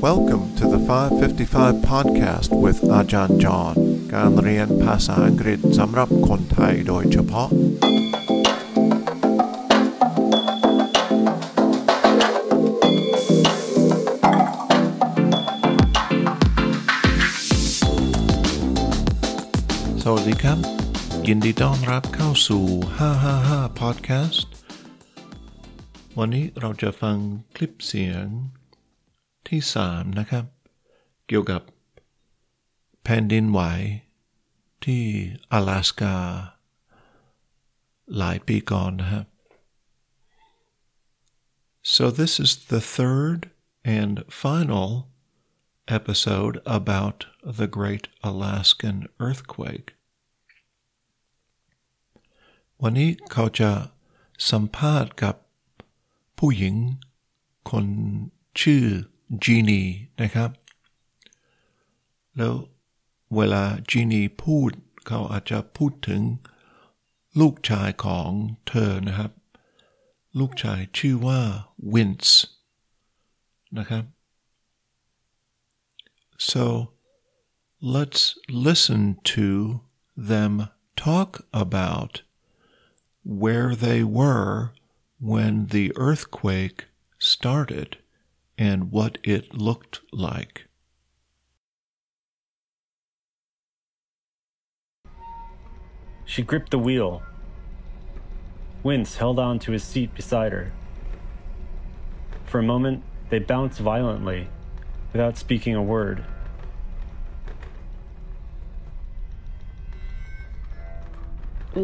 Welcome to the 555 podcast with Ajahn John การเรียนภาษาอังกฤษสำหรับคนไทยโดยเฉพาะสวัสดีครับยินดีต้อนรับเข้าสู่555 podcast วันนี้เราจะฟังคลิปเสียงที่3นะครับเกี่ยวกับแผ่นดินไหวที่阿拉斯加หลายปีก่อนนะครับ So this is the third and final episode about the Great Alaskan Earthquake วันนี้เขาจะสัมภาษณ์กับผู้หญิงคนชื่อจีนีนะครับแล้วเวลาจีนีพูดเขาอาจจะพูดถึงลูกชายของเธอนะครับลูกชายชื่อว่าวินซ์นะครับ So let's listen to them talk about where they were when the earthquake started and what it looked like. She gripped the wheel. Wince held on to his seat beside her. For a moment, they bounced violently, without speaking a word.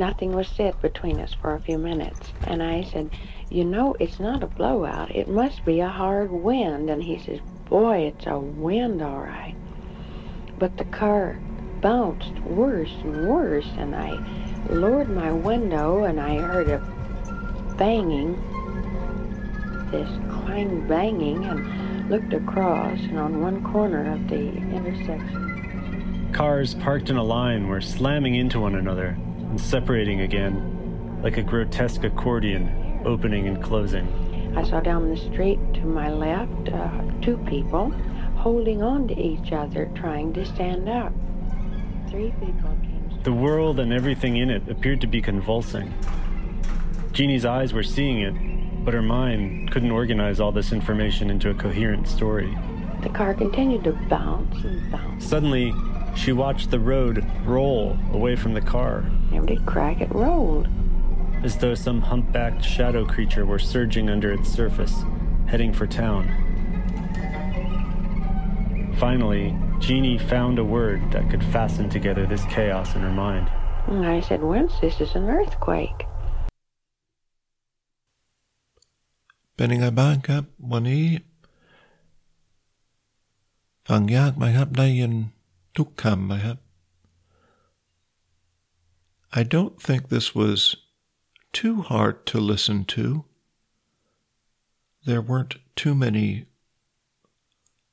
Nothing was said between us for a few minutes, and I said, you know, it's not a blowout. It must be a hard wind. And he says, boy, it's a wind, all right. But the car bounced worse and worse, and I lowered my window, and I heard a banging, this clang banging, and looked across, and on one corner of the intersection. Cars parked in a line were slamming into one another and separating again, like a grotesque accordion opening and closing. I saw down the street to my left two people holding on to each other, trying to stand up. Three people came. The world and everything in it appeared to be convulsing. Jeannie's eyes were seeing it, but her mind couldn't organize all this information into a coherent story. The car continued to bounce and bounce. Suddenly, she watched the road roll away from the car. Every crack it rolled, as though some humpbacked shadow creature were surging under its surface, heading for town. Finally, Jeannie found a word that could fasten together this chaos in her mind. I said, Wentz, this is an earthquake. เป็นยังไงบ้างครับวันนี้ฟังยากไหมครับได้ยินทุกคำไหมครับ I don't think this was too hard to listen to. There weren't too many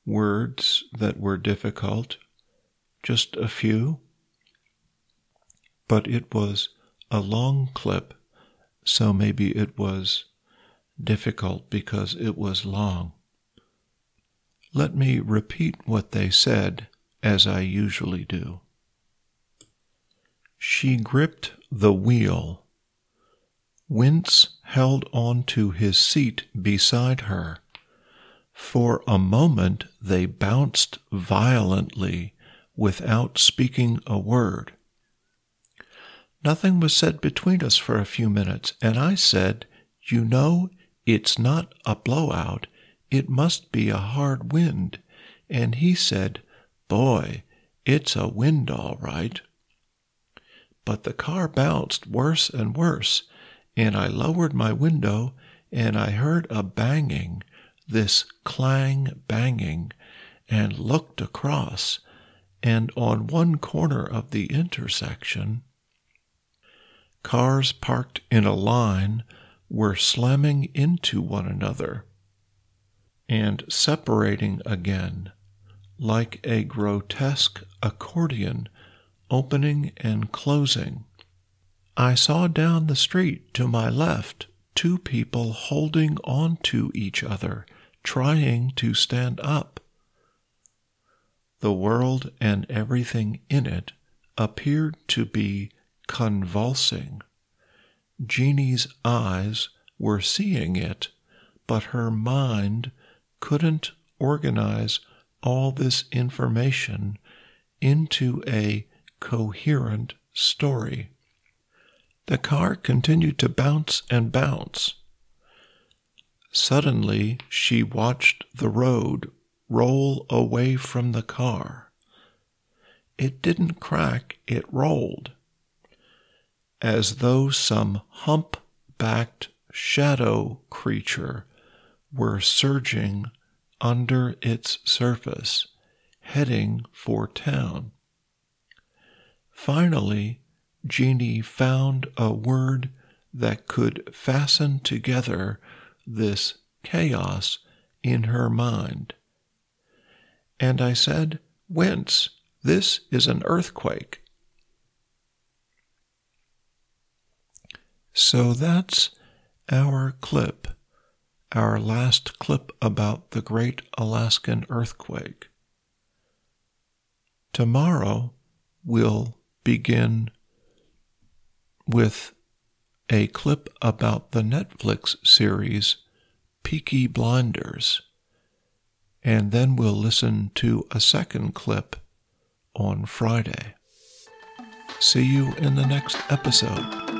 words that were difficult, just a few. But it was a long clip, so maybe it was difficult because it was long. Let me repeat what they said, as I usually do. She gripped the wheel. Wince held on to his seat beside her. For a moment they bounced violently without speaking a word. Nothing was said between us for a few minutes, and I said, you know, it's not a blowout. It must be a hard wind. And he said, boy, it's a wind all right. But the car bounced worse and worse, and I lowered my window, and I heard a banging, this clang banging, and looked across, and on one corner of the intersection, cars parked in a line were slamming into one another, and separating again, like a grotesque accordion opening and closing.I saw down the street to my left two people holding on to each other, trying to stand up. the world and everything in it appeared to be convulsing. Jeannie's eyes were seeing it, but her mind couldn't organize all this information into a coherent story. The car continued to bounce and bounce. Suddenly, she watched the road roll away from the car. It didn't crack, it rolled, as though some hump-backed shadow creature were surging under its surface, heading for town. Finally, Jeannie found a word that could fasten together this chaos in her mind. And I said, "Wince, this is an earthquake." So that's our clip, our last clip about the Great Alaskan Earthquake. Tomorrow we'll begin with a clip about the Netflix series Peaky Blinders, and then we'll listen to a second clip on Friday. See you in the next episode.